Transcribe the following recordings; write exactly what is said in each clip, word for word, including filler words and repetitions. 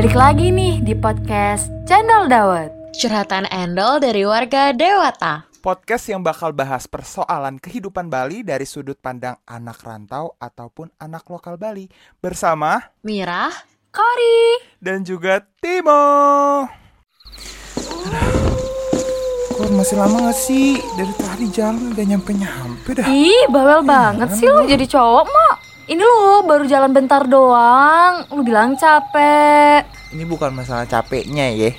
Balik lagi nih di podcast Channel Dawud, curhatan Endol dari warga Dewata. Podcast yang bakal bahas persoalan kehidupan Bali dari sudut pandang anak rantau ataupun anak lokal Bali. Bersama Mirah, Kari, dan juga Timo. Kok masih lama gak sih? Dari tadi jalan gak nyampe-nyampe dah. Ih, bawel banget sih lo jadi cowok, Mak. Ini lo baru jalan bentar doang, lo bilang capek. Ini bukan masalah capeknya ya.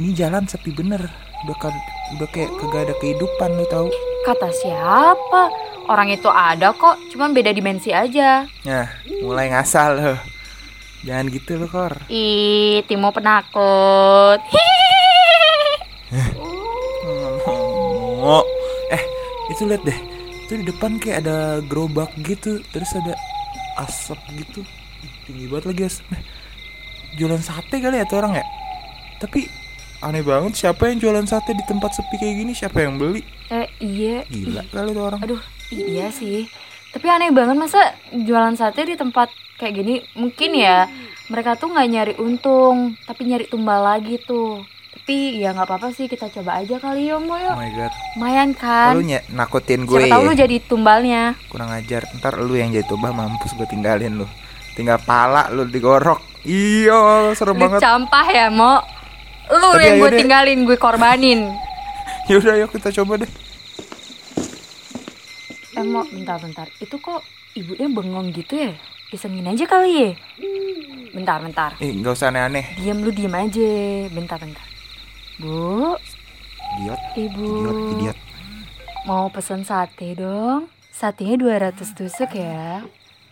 Ini jalan sepi bener. Udah, ka- udah kayak kagak ada kehidupan lo tau. Kata siapa? Orang itu ada kok, cuman beda dimensi aja. Nah, mulai ngasal lo. Jangan gitu lo, Kor. Ih, Timo penakut. Eh, itu lihat deh. Itu di depan kayak ada gerobak gitu. Terus ada asap gitu, tinggi banget lagi asapnya. Jualan sate kali ya tuh orang ya. Tapi aneh banget, siapa yang jualan sate di tempat sepi kayak gini? Siapa yang beli? Eh iya. Gila kali tuh orang. Aduh iya sih. Tapi aneh banget masa jualan sate di tempat kayak gini. Mungkin ya mereka tuh gak nyari untung, tapi nyari tumbal lagi tuh. Tapi ya gak apa-apa sih, kita coba aja kali ya Mo ya. Oh my god, lumayan kan. Lu ny- nakutin gue. Siapa tau lu jadi tumbalnya. Kurang ajar, ntar lu yang jadi tumbal. Mampus gue tinggalin lu. Tinggal pala lu digorok. Iya, serem banget. Lu campah ya Mo. Lu tapi yang gue deh. Tinggalin, gue korbanin. Yaudah, yuk kita coba deh. Eh Mo, bentar-bentar. Itu kok ibunya bengong gitu ya? Isengin aja kali ya? Bentar-bentar. Eh gak usah aneh-aneh. Diam lu, diam aja. Bentar-bentar. Bu, idiot, ibu, idiot, idiot. Mau pesen sate dong. Satenya dua ratus tusuk ya.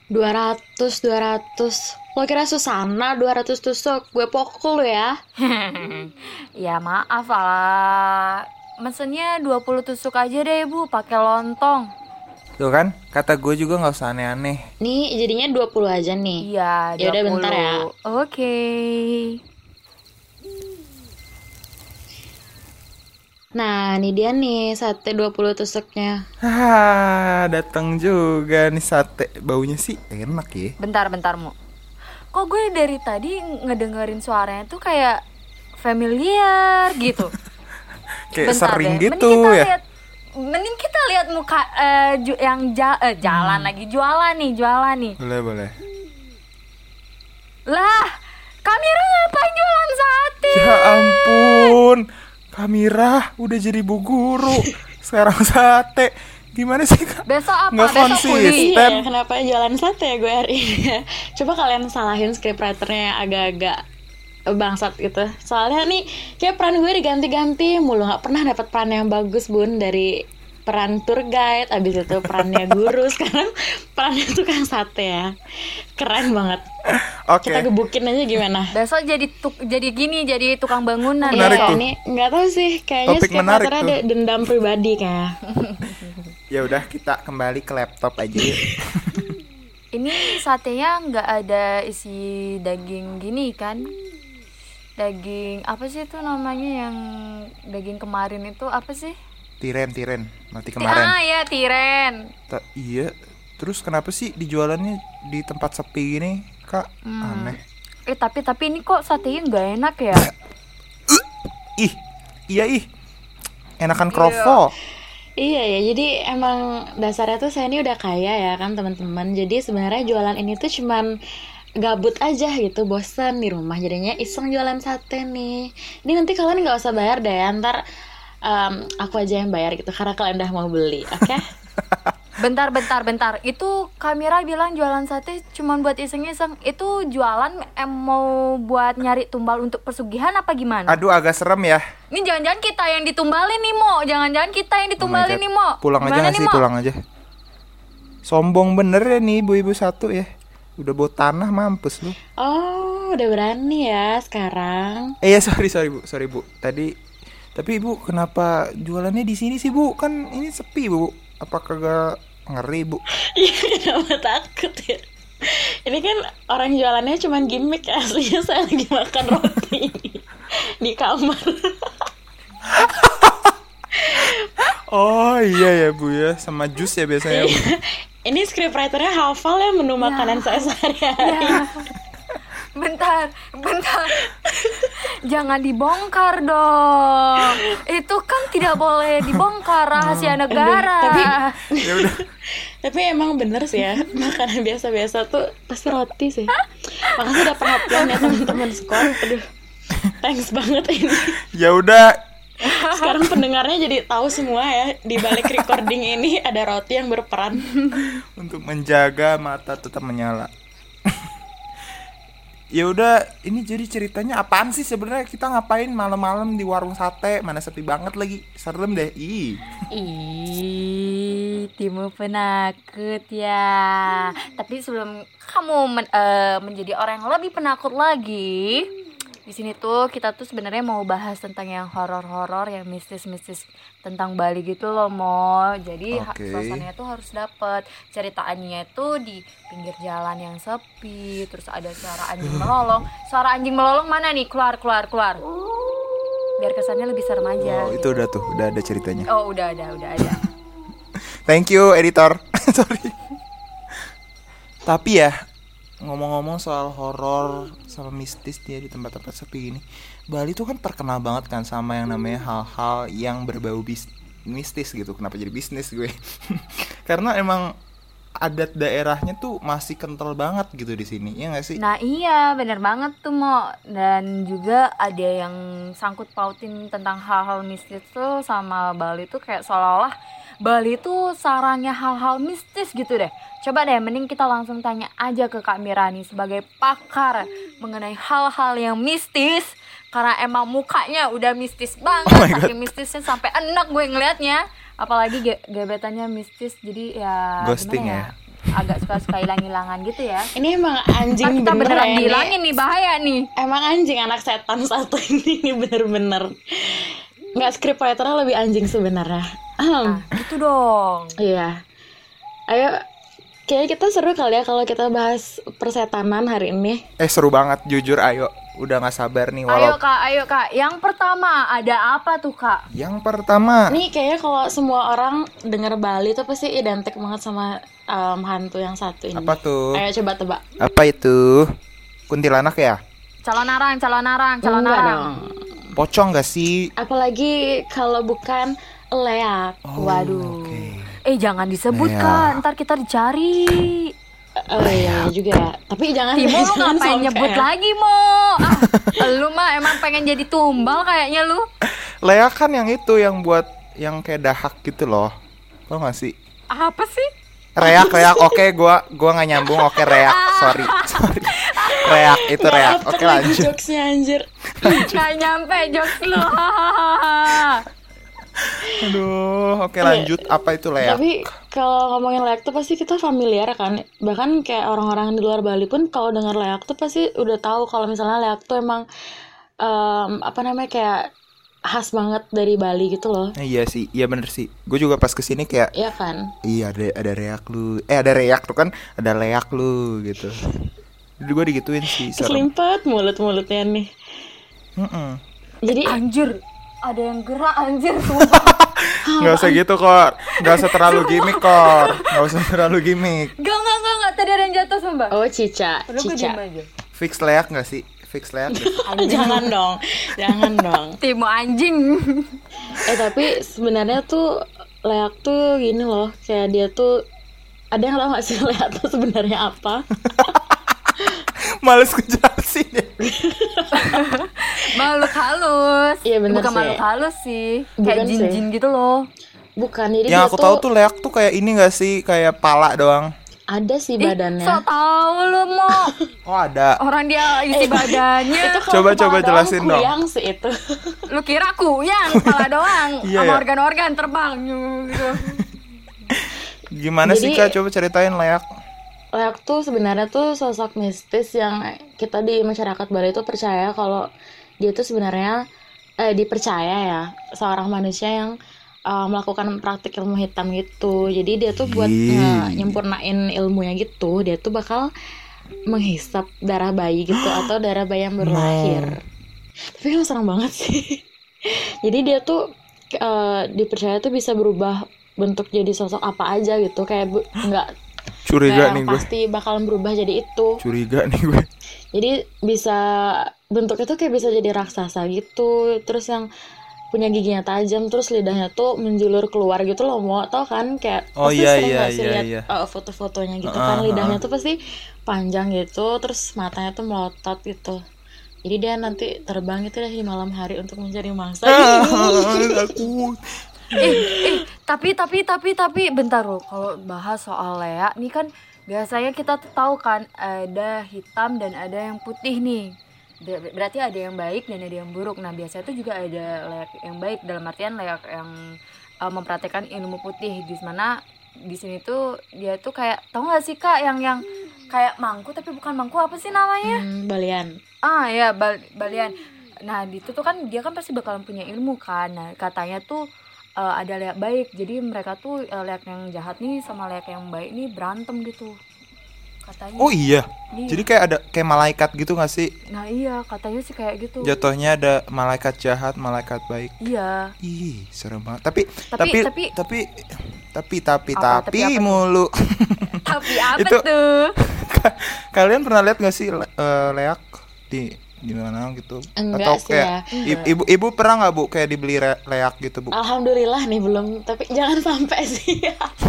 Dua ratus, dua ratus. Lo kira Susana dua ratus tusuk? Gue pokok lo ya. Ya maaf lah. Mesennya dua puluh tusuk aja deh bu, pakai lontong. Tuh kan, kata gue juga gak usah aneh-aneh. Nih jadinya dua puluh aja nih. Iya, dua puluh. Yaudah bentar ya. Oke okay. Nah, ini dia nih sate dua puluh tusuknya. Haha, datang juga nih sate. Baunya sih enak ya. Bentar-bentar, Mu. Kok gue dari tadi ngedengerin suaranya tuh kayak familiar gitu. Kayak bentar sering deh. Gitu mending ya. Liat, mending kita lihat muka uh, ju- yang ja- uh, jalan hmm. lagi jualan nih, jualan nih. Boleh, boleh. Lah, kamera ngapain jualan sate? Ya ampun. Amirah udah jadi bu guru, sekarang sate. Gimana sih Kak? Besok apa? Nggak besok kuliah iya, kenapa jualan sate ya gue hari ini? Coba kalian salahin scriptwriternya agak-agak bangsat gitu. Soalnya nih kayak peran gue diganti-ganti mulu. Gak pernah dapat peran yang bagus bun. Dari peran tour guide, abis itu perannya guru, sekarang perannya tukang sate ya. Keren banget. Okay. Kita gebukin aja gimana? Besok jadi tuk, jadi gini, jadi tukang bangunan. Menarik ya, tuh. Ini nggak tahu sih, kayaknya sekitar ada dendam pribadi kayak. Ya udah kita kembali ke laptop aja. Yuk. Ini satenya nggak ada isi daging gini kan? Daging apa sih itu namanya yang daging kemarin itu apa sih? Tiren, tiren, mati kemarin. Ah ya tiren. Ta- iya. Terus kenapa sih dijualannya di tempat sepi gini, Kak? Hmm. Aneh. Eh tapi tapi ini kok satenya nggak enak ya? ih, iya ih, enakan kroffel. Iya ya, jadi emang dasarnya tuh saya ini udah kaya ya kan teman-teman. Jadi sebenarnya jualan ini tuh cuman gabut aja gitu, bosan di rumah. Jadinya iseng jualan sate nih. Ini nanti kalian nggak usah bayar deh, ntar um, aku aja yang bayar gitu karena kalian udah mau beli, oke? Okay? Bentar, bentar, bentar. Itu kamera bilang jualan sate cuman buat iseng-iseng. Itu jualan em mau buat nyari tumbal untuk pesugihan apa gimana? Aduh, agak serem ya. Ini jangan-jangan kita yang ditumbalin nih, Mo. Jangan-jangan kita yang ditumbalin oh nih, Mo. Pulang gimana aja ngasih, pulang aja. Sombong bener ya nih ibu-ibu satu ya. Udah bawa tanah mampus lu. Oh, udah berani ya sekarang. Eh ya, sorry, sorry Bu. Sorry Bu. Tadi tapi Ibu kenapa jualannya di sini sih, Bu? Kan ini sepi, Bu. Apa kagak ngeri bu? Iya kenapa takut ya? Ini kan orang jualannya cuman gimmick. Aslinya saya lagi makan roti di kamar. Oh iya ya bu ya. Sama jus ya biasanya bu. Ini scriptwriternya hafal ya menu makanan ya. Saya sehari-hari ya. bentar, bentar. Jangan dibongkar dong. Itu kan tidak boleh dibongkar, rahasia negara. Tapi, tapi emang bener sih ya, makanan biasa-biasa tuh pasti roti sih. Makasih udah perhatian ya teman-teman sekolah. Aduh, thanks banget ini. Ya udah. Sekarang pendengarnya jadi tahu semua ya, di balik recording ini ada roti yang berperan untuk menjaga mata tetap menyala. Ya udah, ini jadi ceritanya apaan sih sebenarnya, kita ngapain malam-malam di warung sate, mana sepi banget lagi, serem deh. Ih, ih, Timo penakut ya. hmm. Tapi sebelum kamu men- uh, menjadi orang yang lebih penakut lagi, di sini tuh kita tuh sebenarnya mau bahas tentang yang horor-horor, yang mistis-mistis tentang Bali gitu loh, Mo. Jadi okay. suasananya tuh harus dapet. Ceritaannya tuh di pinggir jalan yang sepi, terus ada suara anjing melolong. Suara anjing melolong mana nih? Keluar, keluar, keluar. Biar kesannya lebih serem aja. Oh, itu udah tuh, udah ada ceritanya. Oh, udah ada, udah ada. Thank you, editor. Sorry. Tapi ya, ngomong-ngomong soal horor sama mistis dia di tempat-tempat sepi gini, Bali tuh kan terkenal banget kan sama yang namanya hal-hal yang berbau bis- mistis gitu. Kenapa jadi bisnis gue? Karena emang adat daerahnya tuh masih kental banget gitu di sini, ya nggak sih? Nah iya, benar banget tuh, Mo. Dan juga ada yang sangkut pautin tentang hal-hal mistis tuh sama Bali tuh, kayak seolah-olah Bali tuh sarangnya hal-hal mistis gitu deh. Coba deh, mending kita langsung tanya aja ke Kak Mirah nih sebagai pakar mengenai hal-hal yang mistis, karena emang mukanya udah mistis banget, oh saking mistisnya sampai enak gue ngelihatnya. Apalagi ge- gebetannya mistis, jadi ya ghosting ya, ya agak suka-suka hilang-hilangan gitu ya. Ini emang anjing bener, beneran ya hilangin nih, bahaya nih. Emang anjing anak setan satu ini, ini bener-bener nggak, script writer-nya lebih anjing sebenarnya. Nah, gitu dong. Iya, ayo. Kayaknya kita seru kali ya kalau kita bahas persetanan hari ini. Eh seru banget, jujur. Ayo, udah gak sabar nih walau... Ayo kak, ayo kak. Yang pertama, ada apa tuh kak? Yang pertama nih, kayaknya kalau semua orang dengar Bali tuh pasti identik banget sama um, hantu yang satu ini. Apa tuh? Ayo coba tebak. Apa itu? Kuntilanak ya? Calon arang, calon arang, calon arang. Pocong gak sih? Apalagi kalau bukan leyak. Oh, waduh okay. Eh jangan disebut leyak kak, ntar kita dicari. Oh iya juga. Tapi jangan, Timo lu ngapain nyebut kayak lagi, Mo? Ah, lu mah emang pengen jadi tumbal kayaknya lu. Leyak kan yang itu, yang buat yang kayak dahak gitu loh. Tau gak sih? Apa sih? Reak, reak. Oke, okay, gua gua gak nyambung. Oke, okay, reak. Sorry. Sorry. Reak itu ya, reak. Oke, okay, lanjut. Jokesnya anjir. Gak nyampe jokes lu. Aduh, oke okay, lanjut. Apa itu leyak? Tapi kalau ngomongin leyak tuh pasti kita familiar kan. Bahkan kayak orang-orang di luar Bali pun kalau dengar leyak tuh pasti udah tahu kalau misalnya leyak tuh emang um, apa namanya, kayak khas banget dari Bali gitu loh. Iya sih, iya bener sih. Gue juga pas kesini kayak iya kan? Iya ada ada reak lu. Eh ada reak tuh kan, ada leyak lu gitu. Jadi gue digituin sih. Keselimpet mulut-mulutnya nih. Mm-mm. Jadi anjir, ada yang gerak anjir sumpah. Gak usah gitu kor, gak usah terlalu gimmick kor, gak usah terlalu gimmick. Gak gak gak gak, tadi ada yang jatuh sumpah. Oh cica, udah cica. Fix leyak gak sih? Fix leyak. Jangan dong, jangan dong. Timo anjing. Eh tapi sebenarnya tuh leyak tuh gini loh, kayak dia tuh ada yang tau gak sih leyak tuh sebenarnya apa? Males ngejelasin ya. Makhluk halus. Iya bener. Bukan sih, makhluk halus sih. Kayak bukan jin-jin sih gitu loh. Bukan. Jadi yang aku tuh tahu tuh leyak tuh kayak ini gak sih, kayak pala doang. Ada sih badannya. Ih, so tau lu Mo. Oh ada. Orang dia isi eh, badannya. Coba-coba jelasin dong. Kuyang sih itu. Lu kira kuyang pala doang yeah, sama organ-organ terbang gitu. Gimana jadi, sih kak, coba ceritain leyak. Leyak tuh sebenarnya tuh sosok mistis yang kita di masyarakat Bali itu percaya kalau dia tuh sebenarnya eh, dipercaya ya seorang manusia yang uh, melakukan praktik ilmu hitam gitu. Jadi dia tuh buat uh, nyempurnain ilmunya gitu, dia tuh bakal menghisap darah bayi gitu atau darah bayi yang baru lahir. Tapi kan serem banget sih. Jadi dia tuh uh, dipercaya tuh bisa berubah bentuk jadi sosok apa aja gitu, kayak bu- nggak Curiga nah, nih gue. Pasti bakalan berubah jadi itu. Curiga nih gue. Jadi bisa bentuknya tuh kayak bisa jadi raksasa gitu. Terus yang punya giginya tajam, terus lidahnya tuh menjulur keluar gitu loh, Mo. Tau kan kayak oh, pasti iya, sering iya, ngasih iya, lihat iya. uh, foto-fotonya gitu uh, kan. Lidahnya uh. tuh pasti panjang gitu. Terus matanya tuh melotot gitu. Jadi dia nanti terbang itu deh di malam hari untuk mencari mangsa. Takut. Eh, eh, tapi tapi tapi tapi bentar loh, kalau bahas soal Leya nih kan biasanya kita tuh tahu kan ada hitam dan ada yang putih nih. Berarti ada yang baik dan ada yang buruk. Nah, biasanya tuh juga ada Leyak yang baik, dalam artian Leyak yang uh, mempraktikkan ilmu putih, di mana di sini tuh dia tuh kayak tahu enggak sih Kak yang yang kayak mangku tapi bukan mangku, apa sih namanya? Hmm, balian. Ah, ya bal- balian. Nah, itu tuh kan dia kan pasti bakalan punya ilmu kan. Nah, katanya tuh Uh, ada Leyak baik, jadi mereka tuh uh, Leyak yang jahat nih sama Leyak yang baik nih berantem gitu katanya. Oh iya, iya. Jadi kayak ada kayak malaikat gitu nggak sih? Nah iya, katanya sih kayak gitu. Jatuhnya ada malaikat jahat, malaikat baik. Iya. Ih, serem banget. Tapi tapi tapi tapi tapi tapi apa, tapi, tapi mulu. Tapi apa itu, tuh? Kalian pernah lihat nggak sih uh, Leyak di gimana gitu? Enggak atau sih kayak ya. Ibu ibu pernah nggak bu kayak dibeli re- Leyak gitu bu? Alhamdulillah nih belum, tapi jangan sampai sih.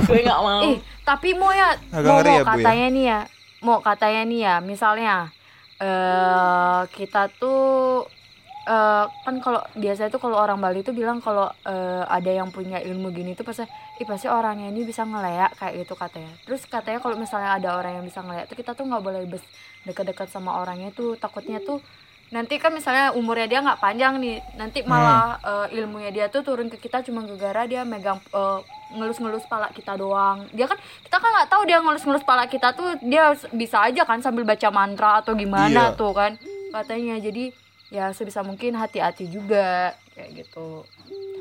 Gue nggak mau. Ih, tapi mau ya, mau ya, katanya ya? Nih ya, mau katanya nih ya, misalnya uh, kita tuh uh, kan kalau biasanya tuh kalau orang Bali tuh bilang kalau uh, ada yang punya ilmu gini tuh pasti, ih pasti orangnya ini bisa ngeleyak kayak gitu katanya. Terus katanya kalau misalnya ada orang yang bisa ngeleyak tuh kita tuh nggak boleh bes dekat-dekat sama orangnya tuh, takutnya tuh nanti kan misalnya umurnya dia nggak panjang nih, nanti malah hmm. uh, ilmunya dia tuh turun ke kita cuma gara-gara dia megang uh, ngelus-ngelus pala kita doang. Dia kan kita kan nggak tahu dia ngelus-ngelus pala kita tuh dia bisa aja kan sambil baca mantra atau gimana yeah. tuh kan katanya. Jadi ya sebisa mungkin hati-hati juga kayak gitu.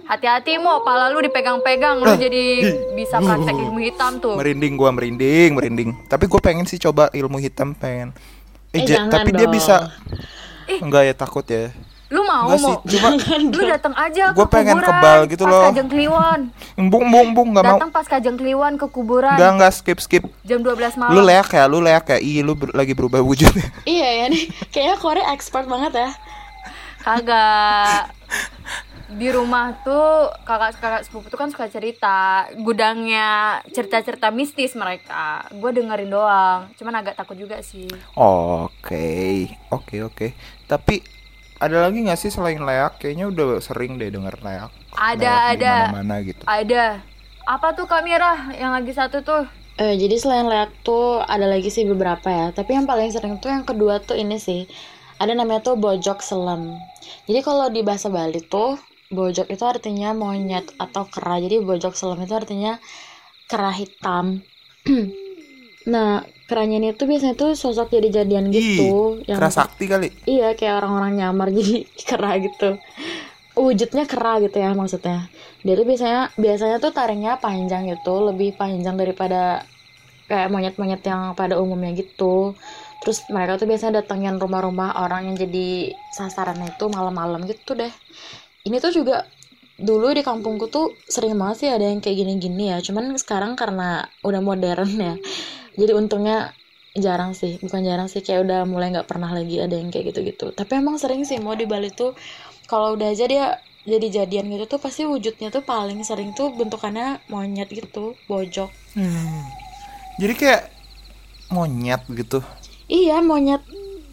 Hati-hati mau pala lu dipegang-pegang lu jadi bisa praktek ilmu hitam tuh. Merinding gua, merinding, merinding. Tapi gua pengen sih coba ilmu hitam pengen. Eh, eh j- tapi dong. Dia bisa eh. Enggak ya, takut ya. Lu mau enggak mau. Sih, cuma lu datang aja gua ke kuburan. Gua pengen kebal gitu pas loh. Pas Kajeng Kliwon. Embung bung bung enggak mau. Datang pas Kajeng Kliwon ke kuburan. Enggak enggak skip skip. jam dua belas malam Lu Leyak ya, lu Leyak ya. Ih, lu ber- lagi berubah wujudnya. Iya ya nih. Kayaknya Korea expert banget ya. Kagak. Di rumah tuh kakak-kakak sepupu tuh kan suka cerita, gudangnya cerita-cerita mistis mereka. Gue dengerin doang, cuman agak takut juga sih. Oke, oke, oke. Tapi ada lagi nggak sih selain Leyak? Kayaknya udah sering deh denger Leyak. Ada, Leyak ada. Mana gitu. Ada. Apa tuh Kak Mirah yang lagi satu tuh? Eh, jadi selain Leyak tuh ada lagi sih beberapa ya. Tapi yang paling sering tuh yang kedua tuh ini sih. Ada namanya tuh Bojok Selam. Jadi kalau di bahasa Bali tuh bojok itu artinya monyet atau kera. Jadi bojok selam itu artinya kera hitam. Nah, keranya ini tuh biasanya tuh sosok jadi-jadian gitu. Ih, yang kera sakti kali. Iya, kayak orang-orang nyamar jadi kera gitu. Wujudnya kera gitu ya maksudnya. Dia tuh biasanya biasanya tuh taringnya panjang gitu, lebih panjang daripada kayak monyet-monyet yang pada umumnya gitu. Terus mereka tuh biasanya datengin rumah-rumah orang yang jadi sasarannya itu malam-malam gitu deh. Ini tuh juga dulu di kampungku tuh sering banget sih ada yang kayak gini-gini ya. Cuman sekarang karena udah modern ya, jadi untungnya jarang sih. Bukan jarang sih, kayak udah mulai gak pernah lagi ada yang kayak gitu-gitu. Tapi emang sering sih mau di Bali tuh kalau udah aja dia jadi-jadian gitu tuh pasti wujudnya tuh paling sering tuh bentukannya monyet gitu, bojok. Hmm. Jadi kayak monyet gitu? Iya monyet.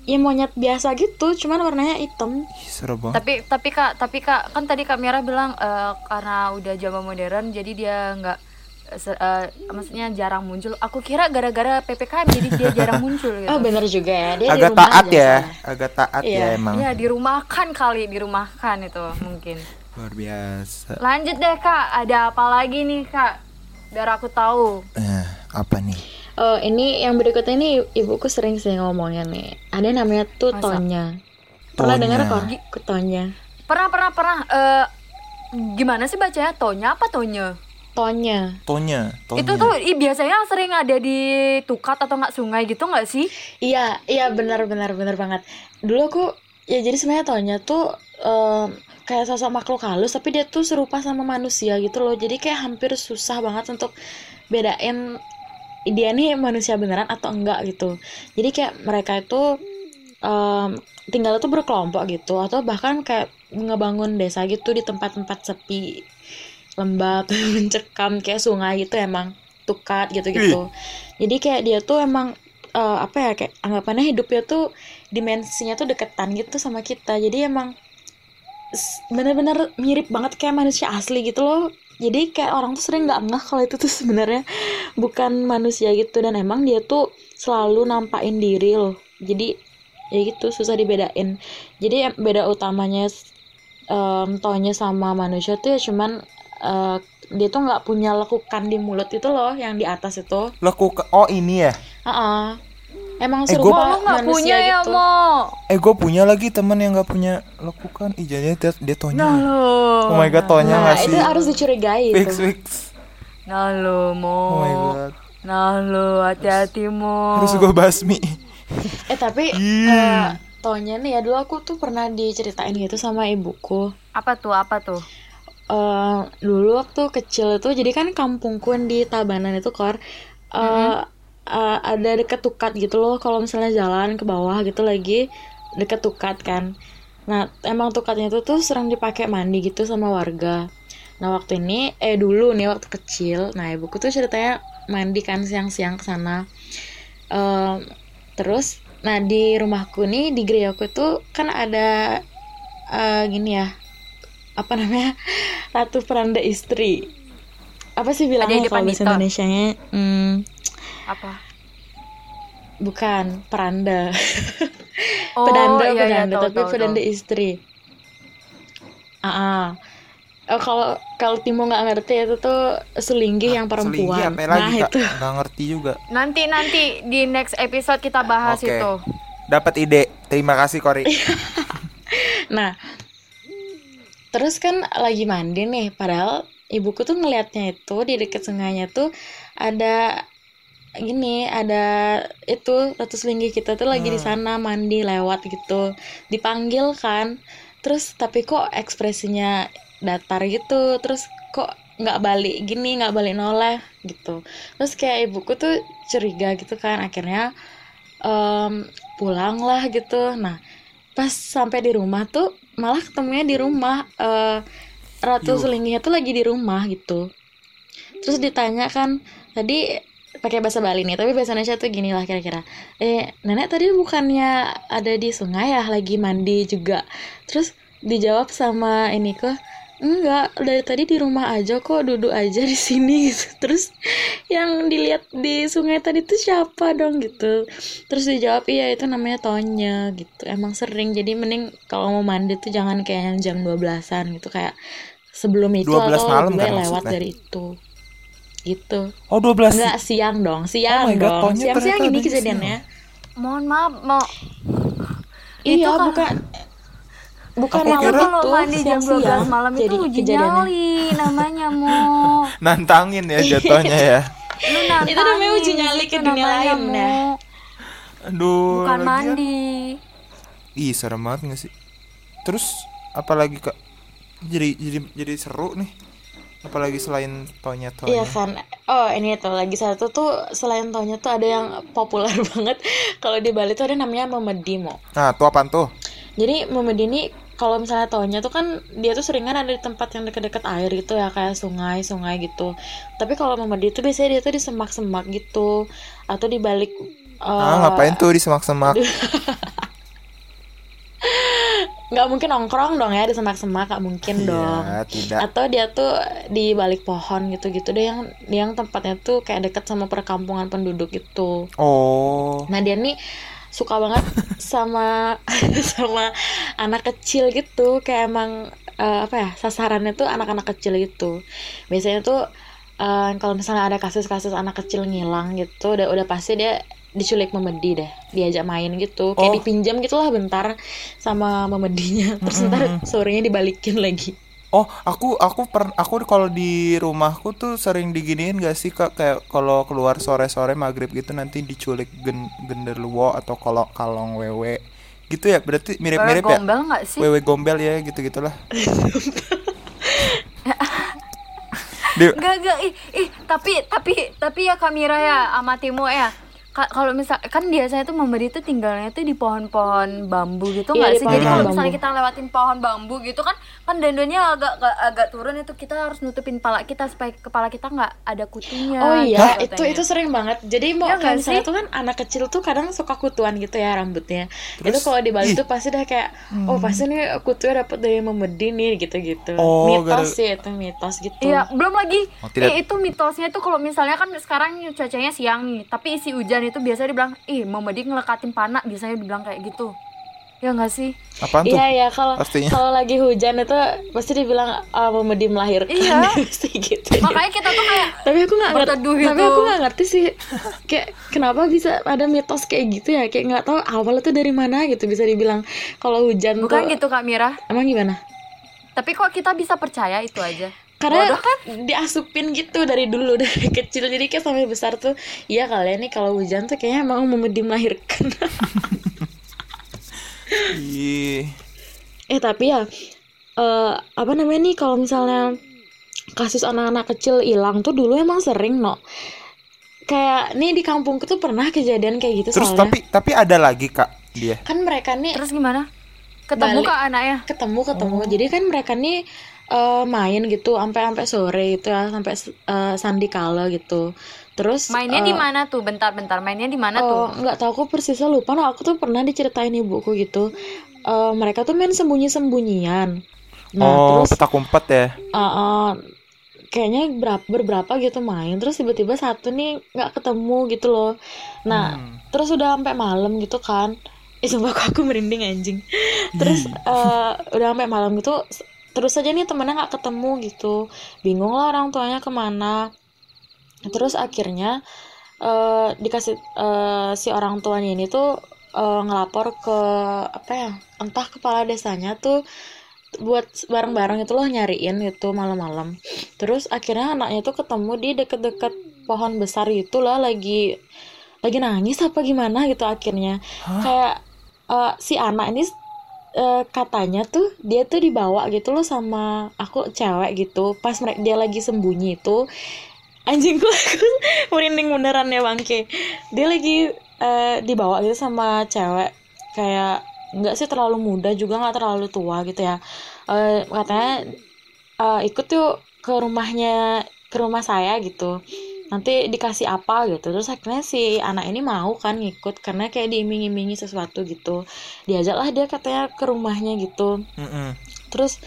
Ya monyet biasa gitu, cuman warnanya hitam. Seru banget. Tapi tapi Kak, tapi Kak, kan tadi Kak Mirah bilang uh, karena udah zaman modern jadi dia enggak uh, uh, maksudnya jarang muncul. Aku kira gara-gara P P K M jadi dia jarang muncul gitu. Oh, benar juga ya. Dia agak di rumah taat aja, ya. Kan? Agak taat iya. ya emang. Iya, dirumahkan kali, dirumahkan itu mungkin. Luar biasa. Lanjut deh Kak, ada apa lagi nih Kak? Biar aku tahu. Eh, apa nih? Oh, ini yang berikutnya ini ibuku sering sih ngomongnya nih. Ada namanya tuh Masa? Tonya. Pernah dengar kok ke Tonya? Pernah pernah pernah. Uh, gimana sih bacanya? Tonya apa Tonya? Tonya. Tonya. Tonya. Itu tuh i, biasanya sering ada di Tukad atau nggak sungai gitu nggak sih? Iya iya benar benar benar banget. Dulu aku ya jadi sebenarnya Tonya tuh um, kayak sosok makhluk halus tapi dia tuh serupa sama manusia gitu loh. Jadi kayak hampir susah banget untuk bedain dia nih manusia beneran atau enggak gitu. Jadi kayak mereka itu um, tinggal tuh berkelompok gitu, atau bahkan kayak ngebangun desa gitu di tempat-tempat sepi, lembab, mencekam kayak sungai gitu, emang Tukad gitu-gitu. Jadi kayak dia tuh emang uh, apa ya, kayak anggapannya hidupnya tuh dimensinya tuh deketan gitu sama kita. Jadi emang bener-bener mirip banget kayak manusia asli gitu loh. Jadi kayak orang tuh sering nggak ngeh kalau itu tuh sebenarnya bukan manusia gitu, dan emang dia tuh selalu nampain diri loh. Jadi ya gitu, susah dibedain. Jadi beda utamanya um, Tonya sama manusia tuh ya cuman uh, dia tuh nggak punya lekukan di mulut itu loh, yang di atas itu. Lekukan? Oh ini ya? Uh-uh. Emang seru banget eh, manusia punya gitu. Ya, eh gue punya lagi teman yang nggak punya lekukan. Ih jadinya dia, dia Tonya. Nah, oh my god, Tonya nah, ngasih. Itu harus dicurigai. Fix fix. Nah lo Mo. Oh my god. Nah lo hati-hati Mo. Harus gue basmi. Eh tapi uh, Tonya nih ya, dulu aku tuh pernah diceritain gitu sama ibuku. Apa tuh apa tuh? Uh, dulu waktu kecil itu, jadi kan kampungku di Tabanan itu kor. Uh, mm-hmm. Uh, ada deket Tukad gitu loh, kalau misalnya jalan ke bawah gitu lagi deket Tukad kan. Nah emang Tukadnya itu tuh sering dipakai mandi gitu sama warga. Nah waktu ini eh dulu nih waktu kecil, nah ibuku tuh ceritanya mandi kan siang-siang kesana. Uh, terus nah di rumahku nih di Gryoku tuh kan ada uh, gini ya, apa namanya, Ratu Pedanda Istri. Apa sih bilangnya kalau bahasa Indonesianya? Hmm, apa? Bukan peranda. Oh, pedanda, iya, pedanda, iya, tahu, tapi tahu, pedanda tahu. Istri. Ah, uh-uh. kalau kalau Timo nggak ngerti itu tuh selinggi yang perempuan. Selinggi, nah lagi, itu nggak ngerti juga. Nanti nanti di next episode kita bahas okay. Itu. Dapat ide, terima kasih Kori. Nah, terus kan lagi mandi nih, padahal ibuku tuh ngelihatnya itu di dekat sungainya tuh ada gini, ada itu Ratu Selinggi kita tuh lagi hmm. di sana mandi lewat gitu, dipanggil kan. Terus tapi kok ekspresinya datar gitu, terus kok nggak balik gini, nggak balik noleh gitu. Terus kayak ibuku tuh curiga gitu kan, akhirnya um, pulang lah gitu. Nah pas sampai di rumah tuh malah ketemunya di rumah, uh, Ratu Selingginya tuh lagi di rumah gitu. Terus ditanya kan tadi pakai bahasa Bali nih, tapi bahasa Indonesia tuh gini lah kira-kira. Eh, nenek tadi bukannya ada di sungai ya, lagi mandi juga. Terus dijawab sama ini kok, enggak, dari tadi di rumah aja kok, duduk aja di sini gitu. Terus yang dilihat di sungai tadi tuh siapa dong gitu. Terus dijawab, iya itu namanya Tonya gitu. Emang sering, jadi mending kalau mau mandi tuh jangan kayak yang jam dua belasan gitu, kayak sebelum itu atau malam, kan, lewat maksudnya dari itu gitu. Oh dua belas Enggak, siang dong. Siang oh God, dong. Tonya siang-siang gini kejadiannya. Mohon maaf, mau iya, kan bukan bukan malam kalau mandi jam dua belas malam itu uji nyali namanya, Mo. Nantangin ya jatuhnya ya. Lu nantangin. Itu namanya uji nyali ke dunia lain ya. Aduh. Bukan mandi. Ih, serem banget enggak sih? Terus apalagi Kak? Jadi jadi jadi seru nih. Apalagi selain Tonya Tonya. Iya kan. Oh ini tuh lagi satu tuh selain Tonya tuh ada yang populer banget kalau di Bali tuh ada namanya Memedimo. Nah tuh apaan tuh? Jadi Memedini, kalau misalnya Tonya tuh kan dia tuh seringan ada di tempat yang dekat-dekat air gitu ya, kayak sungai-sungai gitu. Tapi kalau Memedi tuh biasanya dia tuh di semak-semak gitu, atau di balik uh... Ah ngapain tuh di semak-semak? Nggak mungkin nongkrong dong ya di semak-semak, nggak mungkin dong ya, tidak. Atau dia tuh di balik pohon gitu-gitu deh, yang yang tempatnya tuh kayak deket sama perkampungan penduduk gitu. Oh. Nah dia nih suka banget sama sama anak kecil gitu, kayak emang uh, apa ya, sasarannya tuh anak-anak kecil gitu. Biasanya tuh uh, kalau misalnya ada kasus-kasus anak kecil ngilang gitu, udah udah pasti dia diculik Memedi deh, diajak main gitu, kayak oh. dipinjam gitulah bentar sama Memedinya, terus mm-hmm. ntar sorenya dibalikin lagi. Oh, aku aku per, aku kalau di rumahku tuh sering diginiin gak sih Kak, kayak kalau keluar sore-sore maghrib gitu nanti diculik gen, Genderuwo atau kalau Kalong Wewe gitu ya, berarti mirip-mirip Wewe ya. Gombel gak sih? Wewe Gombel ya gitu gitulah. Enggak, enggak. Ih, ih, tapi tapi tapi ya Kamira ya sama Timo ya. Ka- kalau misal kan biasanya tuh memberi itu tinggalnya tuh di pohon-pohon bambu gitu enggak iya, sih? Jadi kalau misalnya kita lewatin pohon bambu gitu kan kan dandannya agak, agak agak turun itu kita harus nutupin kepala kita supaya kepala kita enggak ada kutunya. Oh iya, gitu, itu katanya. Itu sering banget. Jadi mau ya, kan saya tuh kan anak kecil tuh kadang suka kutuan gitu ya rambutnya. Terus, itu kalau di Bali tuh pasti udah kayak hmm. oh pasti nih kutunya dapat dari memedi nih gitu-gitu. Oh, mitos gara... sih itu mitos gitu. Iya, belum lagi oh, eh, itu mitosnya tuh kalau misalnya kan sekarang cuacanya siang nih, tapi isi hujan itu biasanya dibilang, ih memedi ngelekatin panah, biasanya dibilang kayak gitu. Ya nggak sih? Apaan tuh? Iya ya, kalau kalau lagi hujan itu pasti dibilang ah, memedi melahirkan. Iya. Gitu. Makanya kita tuh kayak tapi aku nggak ngerti. Gitu. Tapi aku nggak ngerti sih, kayak kenapa bisa ada mitos kayak gitu ya? Kayak nggak tahu awal itu dari mana gitu bisa dibilang kalau hujan. Bukan tuh, gitu Kak Mirah. Emang gimana? Tapi kok kita bisa percaya itu aja? Karena kan diasupin gitu dari dulu dari kecil jadi kayak sampai besar tuh iya kalian nih kalau hujan tuh kayaknya emang memedi melahirkan. Yeah. Eh tapi ya uh, apa namanya nih kalau misalnya kasus anak-anak kecil hilang tuh dulu emang sering no kayak nih di kampungku tuh pernah kejadian kayak gitu. Terus soalnya. tapi tapi ada lagi Kak dia kan mereka nih terus gimana ketemu Kak anaknya ketemu ketemu oh. Jadi kan mereka nih Uh, main gitu sampai-sampai sore gitu ya sampai uh, Sandikala gitu. Terus mainnya uh, di mana tuh? Bentar-bentar mainnya di mana uh, tuh? Enggak tahu aku persisnya lupa. Nah, aku tuh pernah diceritain ibuku gitu. Uh, mereka tuh main sembunyi-sembunyian. Nah, oh, terus petak umpet ya. Uh, uh, kayaknya berapa berberapa gitu main. Terus tiba-tiba satu nih enggak ketemu gitu loh. Nah, hmm. terus udah sampai malam gitu kan. Ih, sumpah aku, aku merinding anjing. Terus uh, udah sampai malam gitu terus aja nih temennya gak ketemu gitu. Bingung lah orang tuanya kemana. Terus akhirnya uh, dikasih uh, si orang tuanya ini tuh uh, ngelapor ke apa ya entah kepala desanya tuh buat bareng-bareng itu loh nyariin gitu malam-malam. Terus akhirnya anaknya tuh ketemu di deket-deket pohon besar gitu lah lagi lagi nangis apa gimana gitu akhirnya. Huh? Kayak uh, si anak ini Uh, katanya tuh dia tuh dibawa gitu loh sama aku cewek gitu pas mereka dia lagi sembunyi itu anjingku aku merinding beneran ya bangke dia lagi uh, dibawa gitu sama cewek kayak nggak sih terlalu muda juga nggak terlalu tua gitu ya uh, katanya uh, ikut yuk ke rumahnya ke rumah saya gitu nanti dikasih apa gitu. Terus akhirnya si anak ini mau kan ngikut karena kayak diiming-imingi sesuatu gitu. Diajaklah dia katanya ke rumahnya gitu. Mm-hmm. Terus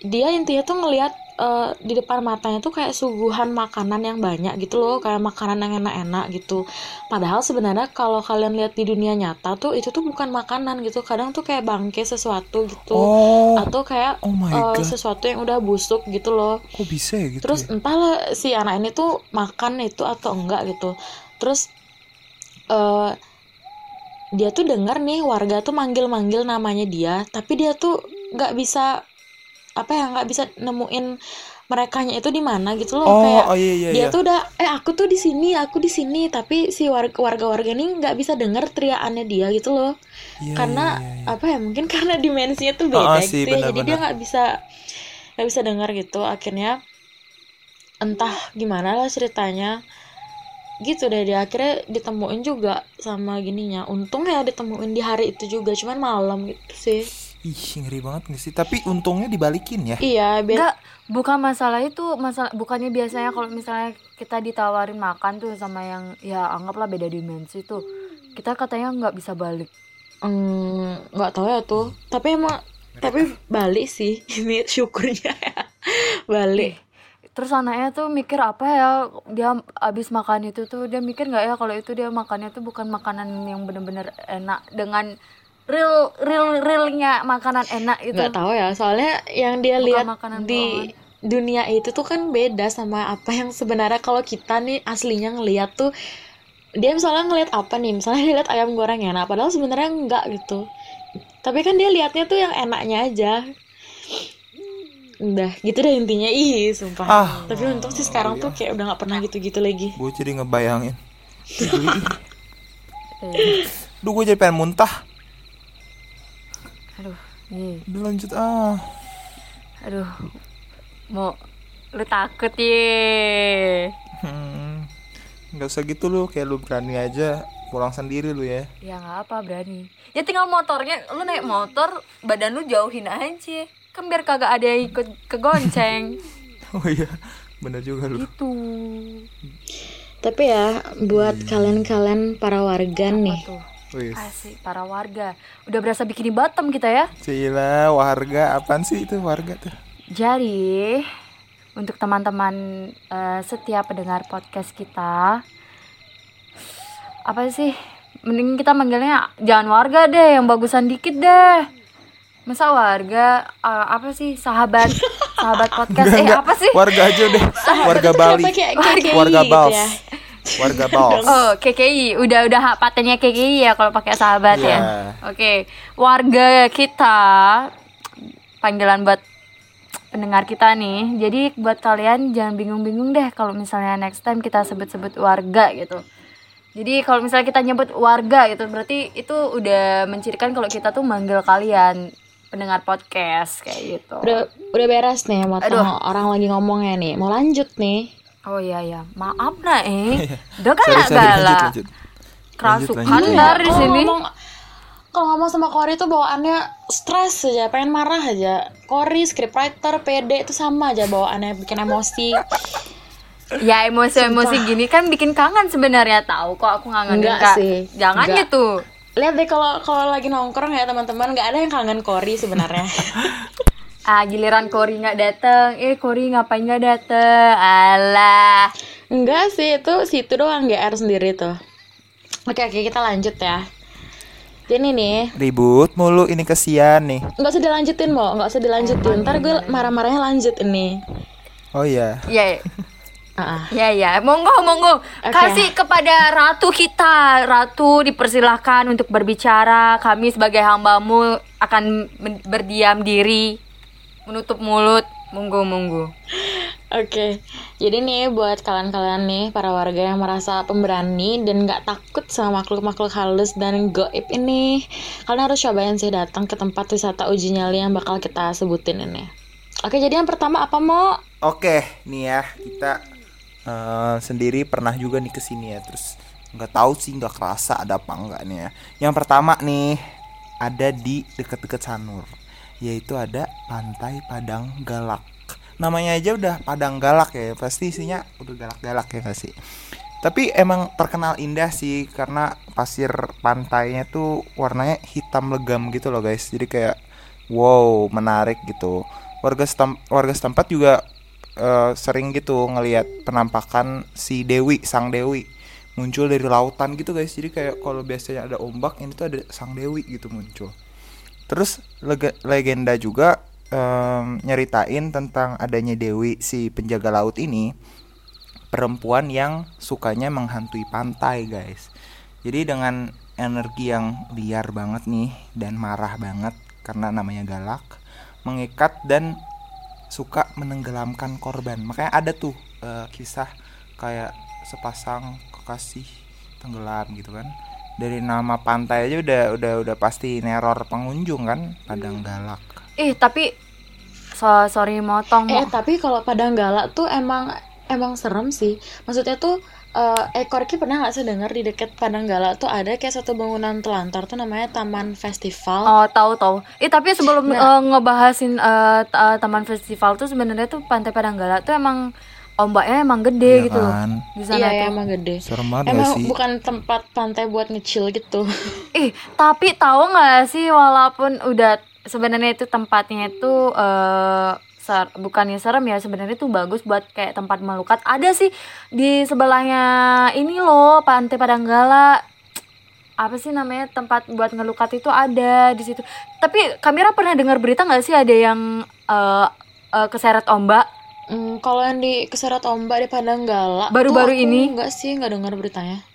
dia intinya tuh ngelihat uh, di depan matanya tuh kayak suguhan makanan yang banyak gitu loh, kayak makanan yang enak-enak gitu. Padahal sebenarnya kalau kalian lihat di dunia nyata tuh itu tuh bukan makanan gitu. Kadang tuh kayak bangke sesuatu gitu oh. atau kayak oh uh, sesuatu yang udah busuk gitu loh. Kok bisa ya gitu? Terus ya? Entahlah si anak ini tuh makan itu atau enggak gitu. Terus uh, dia tuh dengar nih warga tuh manggil-manggil namanya dia, tapi dia tuh nggak bisa apa ya nggak bisa nemuin merekanya itu di mana gitu loh oh, kayak oh, iya, iya, dia iya. tuh udah eh aku tuh di sini aku di sini tapi si warga warga ini nggak bisa dengar teriakannya dia gitu loh yeah, karena yeah, yeah. apa ya mungkin karena dimensinya tuh beda oh, gitu sih, bener, ya jadi bener. Dia nggak bisa nggak bisa dengar gitu akhirnya entah gimana lah ceritanya gitu deh dia akhirnya ditemuin juga sama gininya untung ya ditemuin di hari itu juga cuman malam gitu sih. Ih, ngeri banget nih sih. Tapi untungnya dibalikin ya. Iya, biar... Nggak, bukan masalah itu, masalah bukannya biasanya kalau misalnya kita ditawarin makan tuh sama yang ya anggaplah beda dimensi tuh. Kita katanya nggak bisa balik. Mm, nggak tahu ya tuh. Tapi emang ngeri. Tapi balik sih. Ini syukurnya ya. Balik. Terus anaknya tuh mikir apa ya dia abis makan itu tuh dia mikir nggak ya kalau itu dia makannya tuh bukan makanan yang benar-benar enak dengan real real realnya makanan enak itu nggak tahu ya soalnya yang dia lihat di doang. Dunia itu tuh kan beda sama apa yang sebenarnya kalau kita nih aslinya ngelihat tuh dia misalnya ngelihat apa nih misalnya dia lihat ayam goreng enak padahal sebenarnya enggak gitu tapi kan dia lihatnya tuh yang enaknya aja udah gitu deh intinya ih sumpah ah, tapi untung sih sekarang iya. Tuh kayak udah nggak pernah gitu-gitu lagi gue jadi ngebayangin duh gue jadi pengen muntah. Aduh, nih. Lanjut ah. Aduh, mau Lu takut ye. Hmm, gak usah gitu lu, kayak lu berani aja pulang sendiri lu ya. Ya gak apa, berani. Ya tinggal motornya, lu naik motor, badan lu jauhin aja. Kan biar kagak ada yang ikut kegonceng. Oh iya, bener juga lu. Gitu. Tapi ya, buat hmm. kalian-kalian para warga apa nih tuh? Asik, para warga. Udah berasa bikini bottom kita ya. Gila, warga, apaan sih itu warga tuh? Jadi, untuk teman-teman uh, setia pendengar podcast kita, apa sih, mending kita manggilnya jangan warga deh, yang bagusan dikit deh. Masa warga, uh, apa sih, sahabat sahabat podcast, enggak, eh enggak. apa sih? Warga aja deh, warga Bali, warga Bals ya. Warga Bals. Oh, K K I. Udah udah hak patennya K K I ya kalau pakai sahabat yeah. ya. Oke. Okay. Warga kita, panggilan buat pendengar kita nih. Jadi buat kalian jangan bingung-bingung deh kalau misalnya next time kita sebut-sebut warga gitu. Jadi kalau misalnya kita nyebut warga gitu berarti itu udah mencirikan kalau kita tuh manggil kalian pendengar podcast kayak gitu. Udah udah beres nih motong orang lagi ngomongnya nih. Mau lanjut nih. Oh iya ya, maaf nah eh, udah galak-galak, kerasukan dari sini. Kalau ngomong sama Kori tuh bawaannya stres aja, pengen marah aja. Kori, scriptwriter, P D itu sama aja bawaannya, bikin emosi. Ya emosi-emosi gini kan bikin kangen sebenarnya, tahu kok aku kangen enggak sih? Jangan gitu. Lihat deh kalau kalau lagi nongkrong ya teman-teman, nggak ada yang kangen Kori sebenarnya. Ah, giliran Kori nggak dateng, eh Kori ngapain nggak dateng, alah. Enggak sih, itu situ doang G R sendiri tuh. Oke oke kita lanjut ya. Jadi nih. Ribut mulu ini kesian nih. Nggak usah dilanjutin mo, nggak usah dilanjutin. Ntar gue marah-marahnya lanjut ini. Oh iya. Iya. Iya iya, monggo monggo. Okay. Kasih kepada ratu kita, ratu dipersilahkan untuk berbicara. Kami sebagai hambamu akan berdiam diri. Menutup mulut, monggo monggo. Oke, okay. Jadi nih buat kalian-kalian nih para warga yang merasa pemberani dan nggak takut sama makhluk-makhluk halus dan gaib ini, kalian harus cobain sih datang ke tempat wisata uji nyali yang bakal kita sebutin ini. Oke, okay, jadi yang pertama apa mau? Oke, okay, nih ya kita uh, sendiri pernah juga nih kesini ya, terus nggak tahu sih nggak kerasa ada apa nggak nih ya. Yang pertama nih ada di deket-deket Sanur. Yaitu ada pantai Padang Galak. Namanya aja udah Padang Galak ya, pasti isinya udah galak-galak ya pasti. Tapi emang terkenal indah sih karena pasir pantainya tuh warnanya hitam legam gitu loh guys. Jadi kayak wow, menarik gitu. Warga setem- warga setempat juga uh, sering gitu ngelihat penampakan si Dewi, Sang Dewi muncul dari lautan gitu guys. Jadi kayak kalau biasanya ada ombak, ini tuh ada Sang Dewi gitu muncul. Terus leg- legenda juga um, nyeritain tentang adanya Dewi si penjaga laut ini, perempuan yang sukanya menghantui pantai guys. Jadi dengan energi yang liar banget nih dan marah banget karena namanya galak, mengikat dan suka menenggelamkan korban. Makanya ada tuh uh, kisah kayak sepasang kekasih tenggelam gitu kan. Dari nama pantai aja udah udah udah pasti neror pengunjung kan, Padang Galak. Ih, tapi so, sorry motong. Eh, tapi kalau Padang Galak tuh emang emang serem sih. Maksudnya tuh uh, eh Korki pernah enggak sih dengar di dekat Padang Galak tuh ada kayak satu bangunan telantar tuh namanya Taman Festival. Oh, tahu tahu. Eh, tapi sebelum nah, uh, ngebahasin uh, uh, Taman Festival tuh sebenarnya tuh pantai Padang Galak tuh emang ombaknya emang gede ya gitu kan? Loh di sana iya, tuh. Emang gede. Serem banget emang sih. Bukan tempat pantai buat nge-chill gitu. Ih, tapi tahu nggak sih walaupun udah sebenarnya itu tempatnya itu uh, ser- bukannya serem ya, sebenarnya itu bagus buat kayak tempat melukat. Ada sih di sebelahnya ini loh pantai Padang Galak. Apa sih namanya tempat buat ngelukat itu ada di situ. Tapi Kamira pernah dengar berita nggak sih ada yang uh, uh, keseret ombak? Hmm, kalau yang di keseret ombak di Padang Galak baru-baru ini enggak sih, enggak dengar beritanya.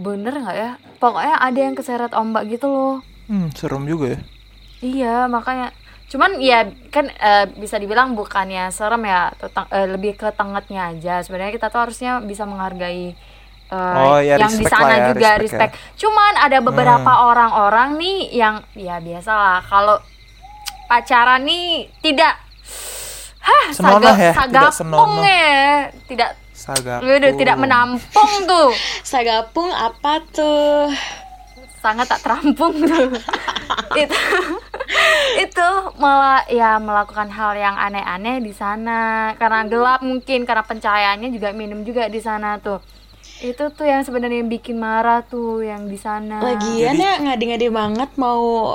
Bener enggak ya? Pokoknya ada yang keseret ombak gitu loh. Hmm, serem juga ya. Iya, makanya. Cuman ya kan uh, bisa dibilang bukannya serem ya, tetang, uh, lebih ke tengahnya aja. Sebenarnya kita tuh harusnya bisa menghargai uh, oh, ya, yang di sana ya, juga respect. respect. Ya. Cuman ada beberapa hmm. orang-orang nih yang ya biasalah kalau pacaran nih tidak Hah, senonoh saga, ya? Sagapung tidak senonoh. Ya. Tidak. Sagapung. Tidak menampung tuh. Sagapung apa tuh? Sangat tak terampung tuh. itu, itu malah ya melakukan hal yang aneh-aneh di sana. Karena gelap mungkin, karena pencahayaannya juga minim juga di sana tuh. Itu tuh yang sebenarnya yang bikin marah tuh yang di sana. Lagian ya ngadi-ngadi banget mau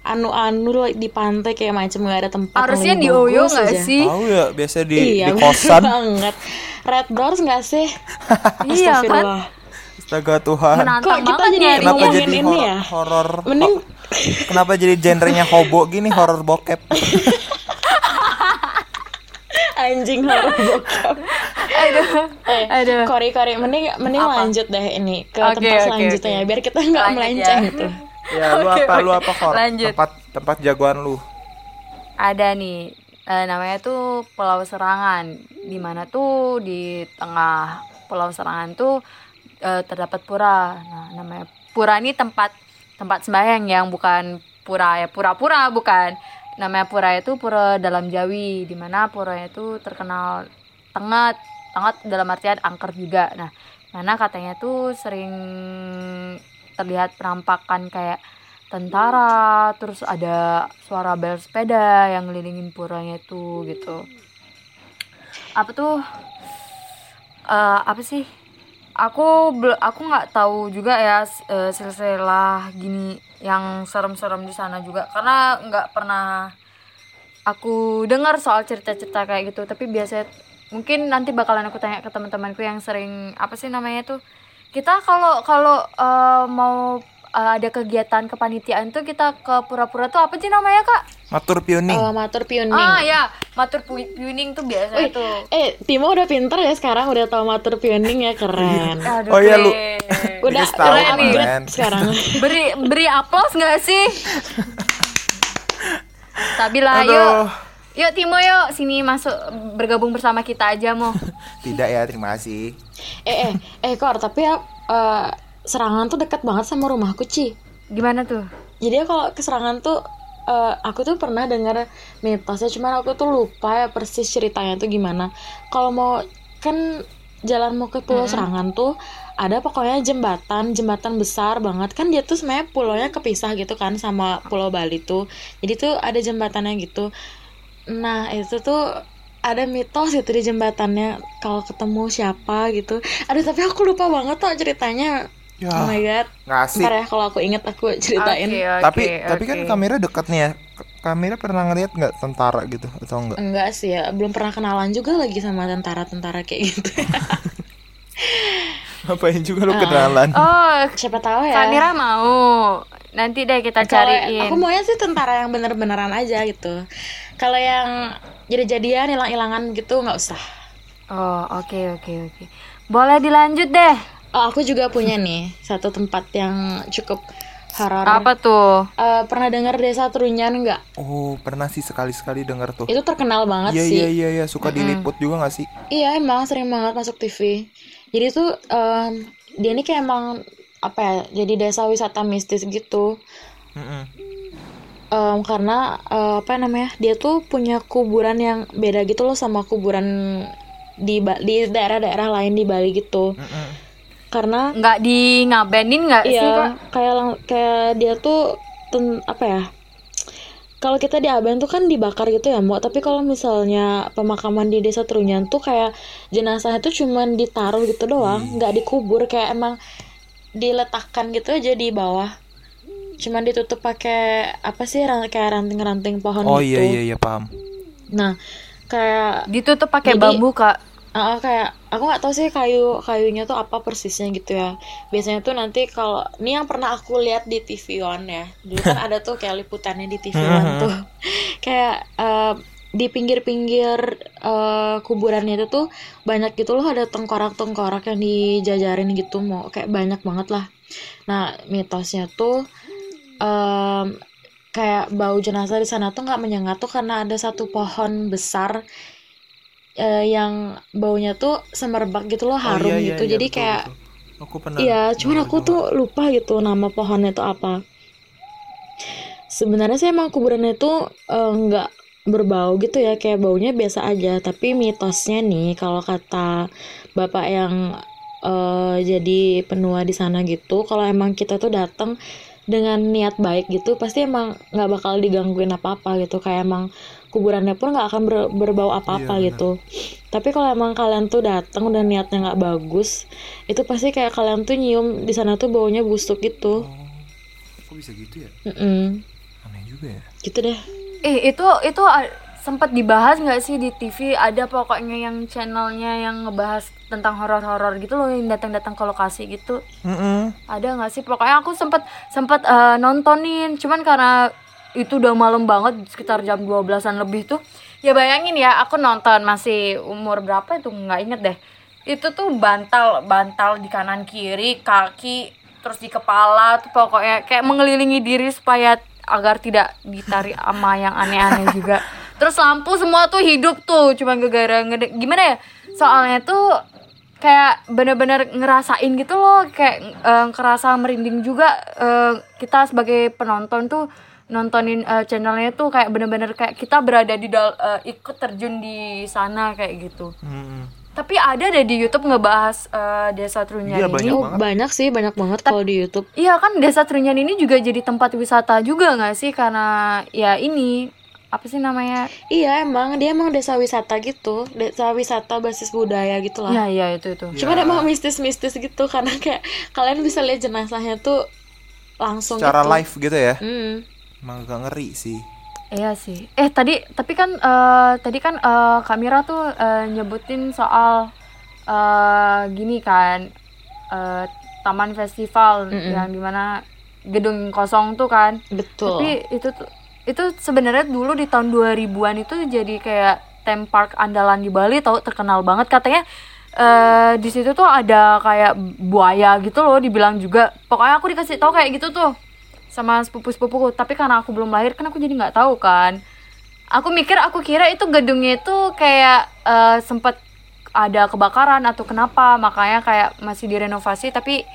anu-anu di pantai kayak macam nggak ada tempat. Harusnya di Oyo nggak sih? Tahu ya biasa di, iya, di kosan. Banget. Red doors nggak sih? Iya kan. Astaga Tuhan. Menantang. Kok kita jadi kenapa jadi ini horror, ya? Horor. Mending ho- kenapa jadi genrenya hobo gini, horor bokep? Anjing horor bokep. Aduh, eh, aduh. Kori-kori, mending, mending lanjut deh ini ke okay, tempat okay, selanjutnya okay. Biar kita nggak melenceng ya. Itu. Ya lu okay, apa okay. Lu apa Kor? Lanjut. Tempat tempat jagoan lu. Ada nih, eh, namanya tuh Pulau Serangan. Di mana tuh di tengah Pulau Serangan tuh eh, terdapat pura. Nah, namanya pura ini tempat tempat sembahyang yang bukan pura ya pura-pura bukan. Namanya pura itu Pura Dalam Jawi. Di mana pura itu terkenal Tengah, tengah dalam artian angker juga. Nah, mana katanya tuh sering terlihat perampakan kayak tentara, terus ada suara bel sepeda yang ngelilingin puranya itu gitu. Apa tuh? Uh, apa sih? Aku aku nggak tahu juga ya uh, silsilah gini yang serem-serem di sana juga karena nggak pernah aku dengar soal cerita-cerita kayak gitu. Tapi biasanya mungkin nanti bakalan aku tanya ke teman-temanku yang sering apa sih namanya tuh kita kalau kalau uh, mau uh, ada kegiatan kepanitiaan tuh kita ke pura-pura tuh apa sih namanya kak? Matur piuning. Oh, matur piuning. Ah ya, matur piuning tuh biasanya Uy, tuh. Eh, Timo udah pinter ya sekarang udah tahu matur piuning ya keren. Aduh, oh iya lu. Udah keren nih sekarang. Beri beri aplaus nggak sih? Sabila yuk. Yuk Timo yuk, sini masuk bergabung bersama kita aja Mo. Tidak ya, terima kasih. Eh eh, eh Kor, tapi ya uh, Serangan tuh dekat banget sama rumahku Ci. Gimana tuh? Jadi kalau ke Serangan tuh uh, aku tuh pernah dengar mitosnya, cuman aku tuh lupa ya persis ceritanya tuh gimana. Kalau mau kan jalan mau ke Pulau hmm. Serangan tuh ada pokoknya jembatan, jembatan besar banget. Kan dia tuh sebenarnya pulonya kepisah gitu kan sama Pulau Bali tuh. Jadi tuh ada jembatannya gitu. Nah itu tuh ada mitos itu di jembatannya kalau ketemu siapa gitu. Aduh tapi aku lupa banget tuh ceritanya ya. Oh my god. Ngasih. Ntar ya kalau aku inget aku ceritain. Okay, okay, tapi okay. Tapi kan kamera dekat nih ya. Kamera pernah ngeliat nggak tentara gitu atau enggak? Enggak sih ya. Belum pernah kenalan juga lagi sama tentara-tentara kayak gitu. Ngapain juga lu kenalan? Oh siapa tahu ya. Kamera mau. Nanti deh kita kalo cariin. Aku maunya sih tentara yang bener-beneran aja gitu. Kalau yang jadi-jadian, hilang-hilangan gitu nggak usah. Oh oke okay, oke okay, oke okay. Boleh dilanjut deh. Oh aku juga punya nih satu tempat yang cukup horor. Apa tuh? Uh, pernah dengar Desa Trunyan nggak? Oh pernah sih, sekali-sekali dengar tuh. Itu terkenal banget yeah, sih. Iya iya iya suka diliput mm-hmm. juga nggak sih? Iya emang sering banget masuk T V. Jadi tuh um, dia ini kayak emang apa ya, jadi desa wisata mistis gitu um, karena uh, apa namanya dia tuh punya kuburan yang beda gitu loh sama kuburan di di daerah-daerah lain di Bali gitu. Mm-mm. Karena nggak di ngabenin nggak iya, sih kak kayak kayak dia tuh ten, apa ya kalau kita di Aben tuh kan dibakar gitu ya Mbak, tapi kalau misalnya pemakaman di Desa Trunyan tuh kayak jenazahnya tuh cuman ditaruh gitu doang, nggak dikubur, kayak emang diletakkan gitu aja di bawah, cuman ditutup pakai apa sih kayak ranting-ranting pohon oh, gitu. Oh iya iya iya paham. Nah kayak ditutup pakai bambu kak. Uh, kayak aku nggak tahu sih kayu kayunya tuh apa persisnya gitu ya. Biasanya tuh nanti kalau ini yang pernah aku lihat di T V One ya. Dulu kan ada tuh kayak liputannya di T V One tuh kayak uh, di pinggir-pinggir uh, kuburannya itu tuh banyak gitu loh, ada tengkorak-tengkorak yang dijajarin gitu, mau kayak banyak banget lah. Nah mitosnya tuh um, kayak bau jenazah di sana tuh nggak menyengat tuh karena ada satu pohon besar uh, yang baunya tuh semerbak gitu loh, harum. Oh, iya, iya, gitu iya, jadi betul, kayak betul. Aku pernah ya cuman aku juga. Tuh lupa gitu nama pohonnya tuh apa. Sebenarnya sih emang kuburannya tuh nggak uh, berbau gitu ya, kayak baunya biasa aja. Tapi mitosnya nih, kalau kata bapak yang uh, jadi penua di sana gitu, kalau emang kita tuh datang dengan niat baik gitu, pasti emang nggak bakal digangguin apa-apa gitu. Kayak emang kuburannya pun nggak akan ber- berbau apa-apa, iya, gitu. Bener. Tapi kalau emang kalian tuh datang udah niatnya nggak bagus, itu pasti kayak kalian tuh nyium di sana tuh baunya busuk gitu. Oh, kok bisa gitu ya? Mm-mm. Aneh juga ya. Gitu deh. Eh itu itu sempat dibahas nggak sih di T V? Ada pokoknya yang channelnya yang ngebahas tentang horor-horor gitu loh, yang datang-datang ke lokasi gitu. Mm-mm. Ada nggak sih? Pokoknya aku sempat sempat uh, nontonin, cuman karena itu udah malam banget sekitar jam dua belasan lebih tuh. Ya bayangin ya, aku nonton masih umur berapa itu nggak inget deh. Itu tuh bantal bantal di kanan kiri, kaki, terus di kepala tuh, pokoknya kayak mengelilingi diri supaya agar tidak ditarik sama yang aneh-aneh juga. Terus lampu semua tuh hidup tuh, cuma gara-gara ngede- gimana ya, soalnya tuh kayak bener-bener ngerasain gitu loh, kayak eh, kerasa merinding juga. Eh, kita sebagai penonton tuh nontonin eh, channelnya tuh kayak bener-bener kayak kita berada di dal- eh, ikut terjun di sana kayak gitu. Mm-hmm. Tapi ada deh di YouTube ngebahas uh, Desa Trunyan ya, ini. Banyak, oh, banyak sih, banyak banget kalau di YouTube. Iya kan, Desa Trunyan ini juga jadi tempat wisata juga nggak sih, karena ya ini apa sih namanya? Iya, emang dia emang desa wisata gitu, desa wisata basis budaya gitu lah. Iya iya itu itu. Cuma ya, emang mistis-mistis gitu karena kayak kalian bisa lihat jenazahnya tuh langsung. Secara gitu live gitu ya. Mm. Emang gak ngeri sih. Iya sih. Eh tadi tapi kan uh, tadi kan uh, Kak Mira tuh uh, nyebutin soal uh, gini kan uh, Taman Festival, mm-mm, yang dimana gedung kosong tuh kan. Betul. Tapi itu itu sebenarnya dulu di tahun dua ribuan itu jadi kayak theme park andalan di Bali, tau, terkenal banget katanya. Uh, di situ tuh ada kayak buaya gitu loh dibilang juga. Pokoknya aku dikasih tahu kayak gitu tuh sama sepupu-sepupuku, tapi karena aku belum lahir kan aku jadi nggak tahu kan. Aku mikir, aku kira itu gedungnya itu kayak uh, sempat ada kebakaran atau kenapa, makanya kayak masih direnovasi tapi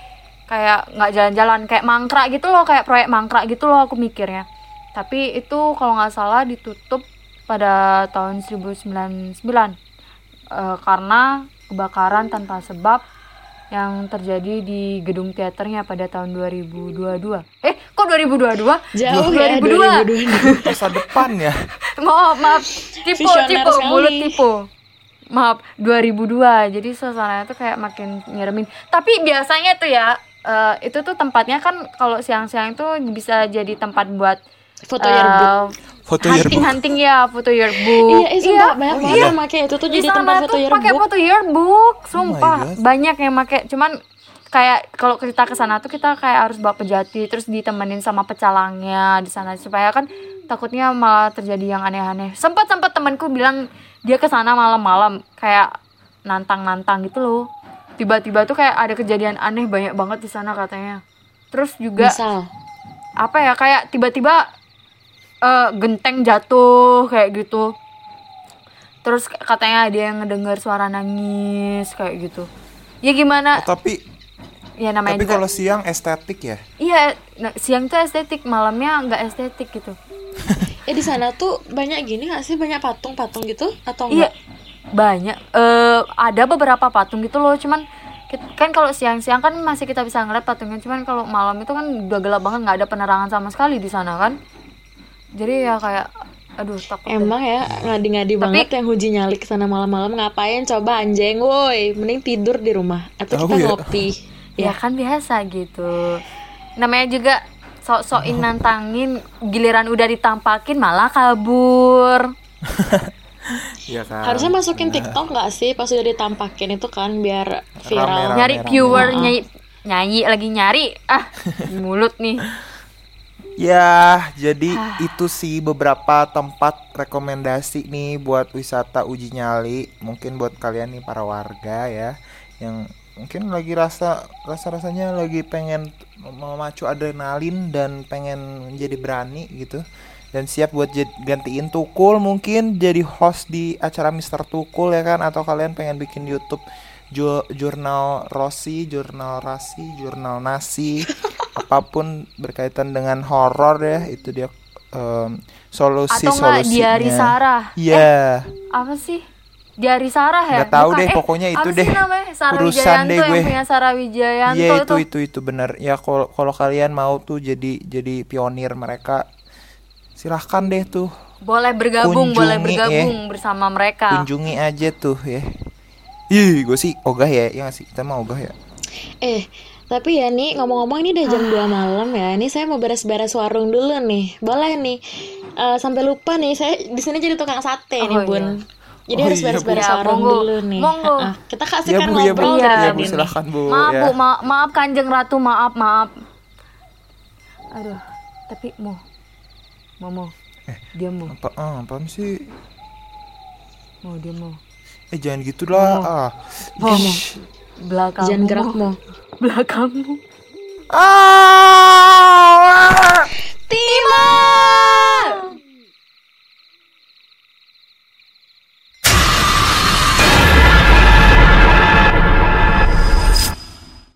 kayak nggak jalan-jalan, kayak mangkrak gitu loh, kayak proyek mangkrak gitu loh aku mikirnya. Tapi itu kalau nggak salah ditutup pada tahun seribu sembilan ratus sembilan puluh sembilan uh, karena kebakaran tanpa sebab yang terjadi di gedung teaternya pada tahun dua ribu dua puluh dua. Eh, kok dua ribu dua puluh dua? Jauh ya, dua ribu dua puluh dua. Masa depan ya. Maaf, maaf. Tipu, tipu, mulut tipu. Maaf, dua ribu dua. Jadi suasananya tuh kayak makin nyeremin. Tapi biasanya tuh ya, uh, itu tuh tempatnya kan kalau siang-siang tuh bisa jadi tempat buat foto yearbook. Foto yearbook. Hunting-hunting ya, foto yearbook. Iya, itu iya, banyak banget yang pakai itu tuh jadi tempat foto yearbook. Pakai foto yearbook, sumpah. Oh banyak yang pakai. Cuman kayak kalau kita ke sana tuh kita kayak harus bawa pejati, terus ditemenin sama pecalangnya di sana supaya kan takutnya malah terjadi yang aneh-aneh. Sempat-sempat temanku bilang dia ke sana malam-malam kayak nantang-nantang gitu loh. Tiba-tiba tuh kayak ada kejadian aneh banyak banget di sana katanya. Terus juga misal apa ya, kayak tiba-tiba Uh, genteng jatuh kayak gitu. Terus katanya ada yang ngedengar suara nangis kayak gitu. Ya gimana? Oh, tapi ya namanya tapi juga kalau siang estetik ya. Iya, nah, siang tuh estetik, malamnya nggak estetik gitu. Ya di sana tuh banyak gini nggak sih, banyak patung-patung gitu atau enggak? Iya, banyak. Uh, ada beberapa patung gitu loh, cuman kan kalau siang-siang kan masih kita bisa ngeliat patungnya, cuman kalau malam itu kan udah gelap banget, nggak ada penerangan sama sekali di sana kan. Jadi ya kayak aduh takut. Emang deh ya ngadi-ngadi. Tapi banget yang uji nyali kesana malam-malam, ngapain coba anjing woi, mending tidur di rumah atau kita ya ngopi. Ya, ya kan biasa gitu. Namanya juga sok-sokin nantangin, giliran udah ditampakin malah kabur. Ya kan. Harusnya masukin TikTok nggak sih pas udah ditampakin itu kan biar viral. Rame, rame, nyari viewer, rame. nyanyi nyanyi lagi nyari ah mulut nih. Ya, jadi ah. itu sih beberapa tempat rekomendasi nih buat wisata uji nyali. Mungkin buat kalian nih para warga ya, yang mungkin lagi rasa rasa-rasanya lagi pengen memacu adrenalin dan pengen jadi berani gitu, dan siap buat j- gantiin Tukul mungkin jadi host di acara Mister Tukul ya kan. Atau kalian pengen bikin YouTube Ju- jurnal Rossi, jurnal Rasi, jurnal Nasi apapun berkaitan dengan horor ya, itu dia um, solusi-solusi. Atau nggak diari Sarah? Iya. Yeah. Eh, apa sih? Diari Sarah ya? Nggak tahu deh, eh, pokoknya itu deh. Urusan deh gue. Yang Sarawijayanto ya, itu, itu. itu itu benar. Ya kalau kalau kalian mau tuh jadi jadi pionir mereka, silahkan deh tuh. Boleh bergabung, kunjungi, boleh bergabung ya, bersama mereka. Kunjungi aja tuh ya. Ih, gue sih ogah ya, ya nggak sih? Kita mah ogah ya. Eh, tapi ya nih, ngomong-ngomong ini udah jam dua malam ya. Ini saya mau beres-beres warung dulu nih. Boleh nih. Uh, sampai lupa nih, saya di sini jadi tukang sate oh, nih, iya. Bun. Jadi oh, harus iya, beres-beres ya, warung monggo, dulu nih. Monggo. Uh, kita kasihkan ya, Bu, ngobrol ya, Bu, ya, Bu, silakan, Bu. Maaf, ya. Bu, ma- maaf Kanjeng Ratu, maaf, maaf. Aduh, tapi mau. Mau, mau. Eh, dia mau. Apa ah, apaan sih? Mau, dia mau. Eh, jangan gitulah. Mau. Ah. Mau. Belakangmu. Jangan gerak, Mo. Belakangmu. Ah!